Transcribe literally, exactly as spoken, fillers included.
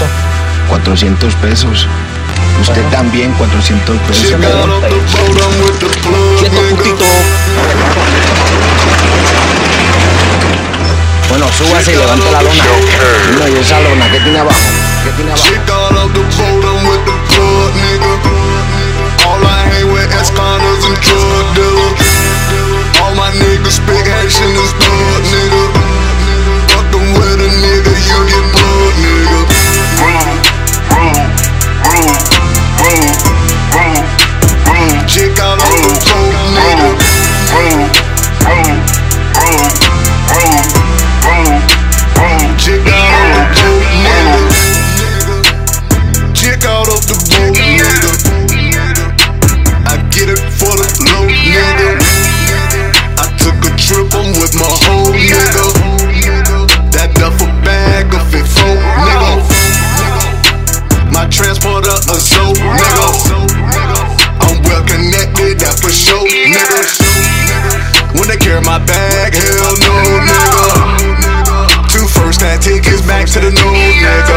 nota? cuatrocientos pesos. Usted uh-huh. también, cuatrocientos pesos. Quieto, putito. Bueno, súbase y levante la lona. No, y esa lona, ¿qué tiene abajo? ¿Qué tiene abajo? My bag, hell no, nigga. Two first-hand tickets back to the new nigga.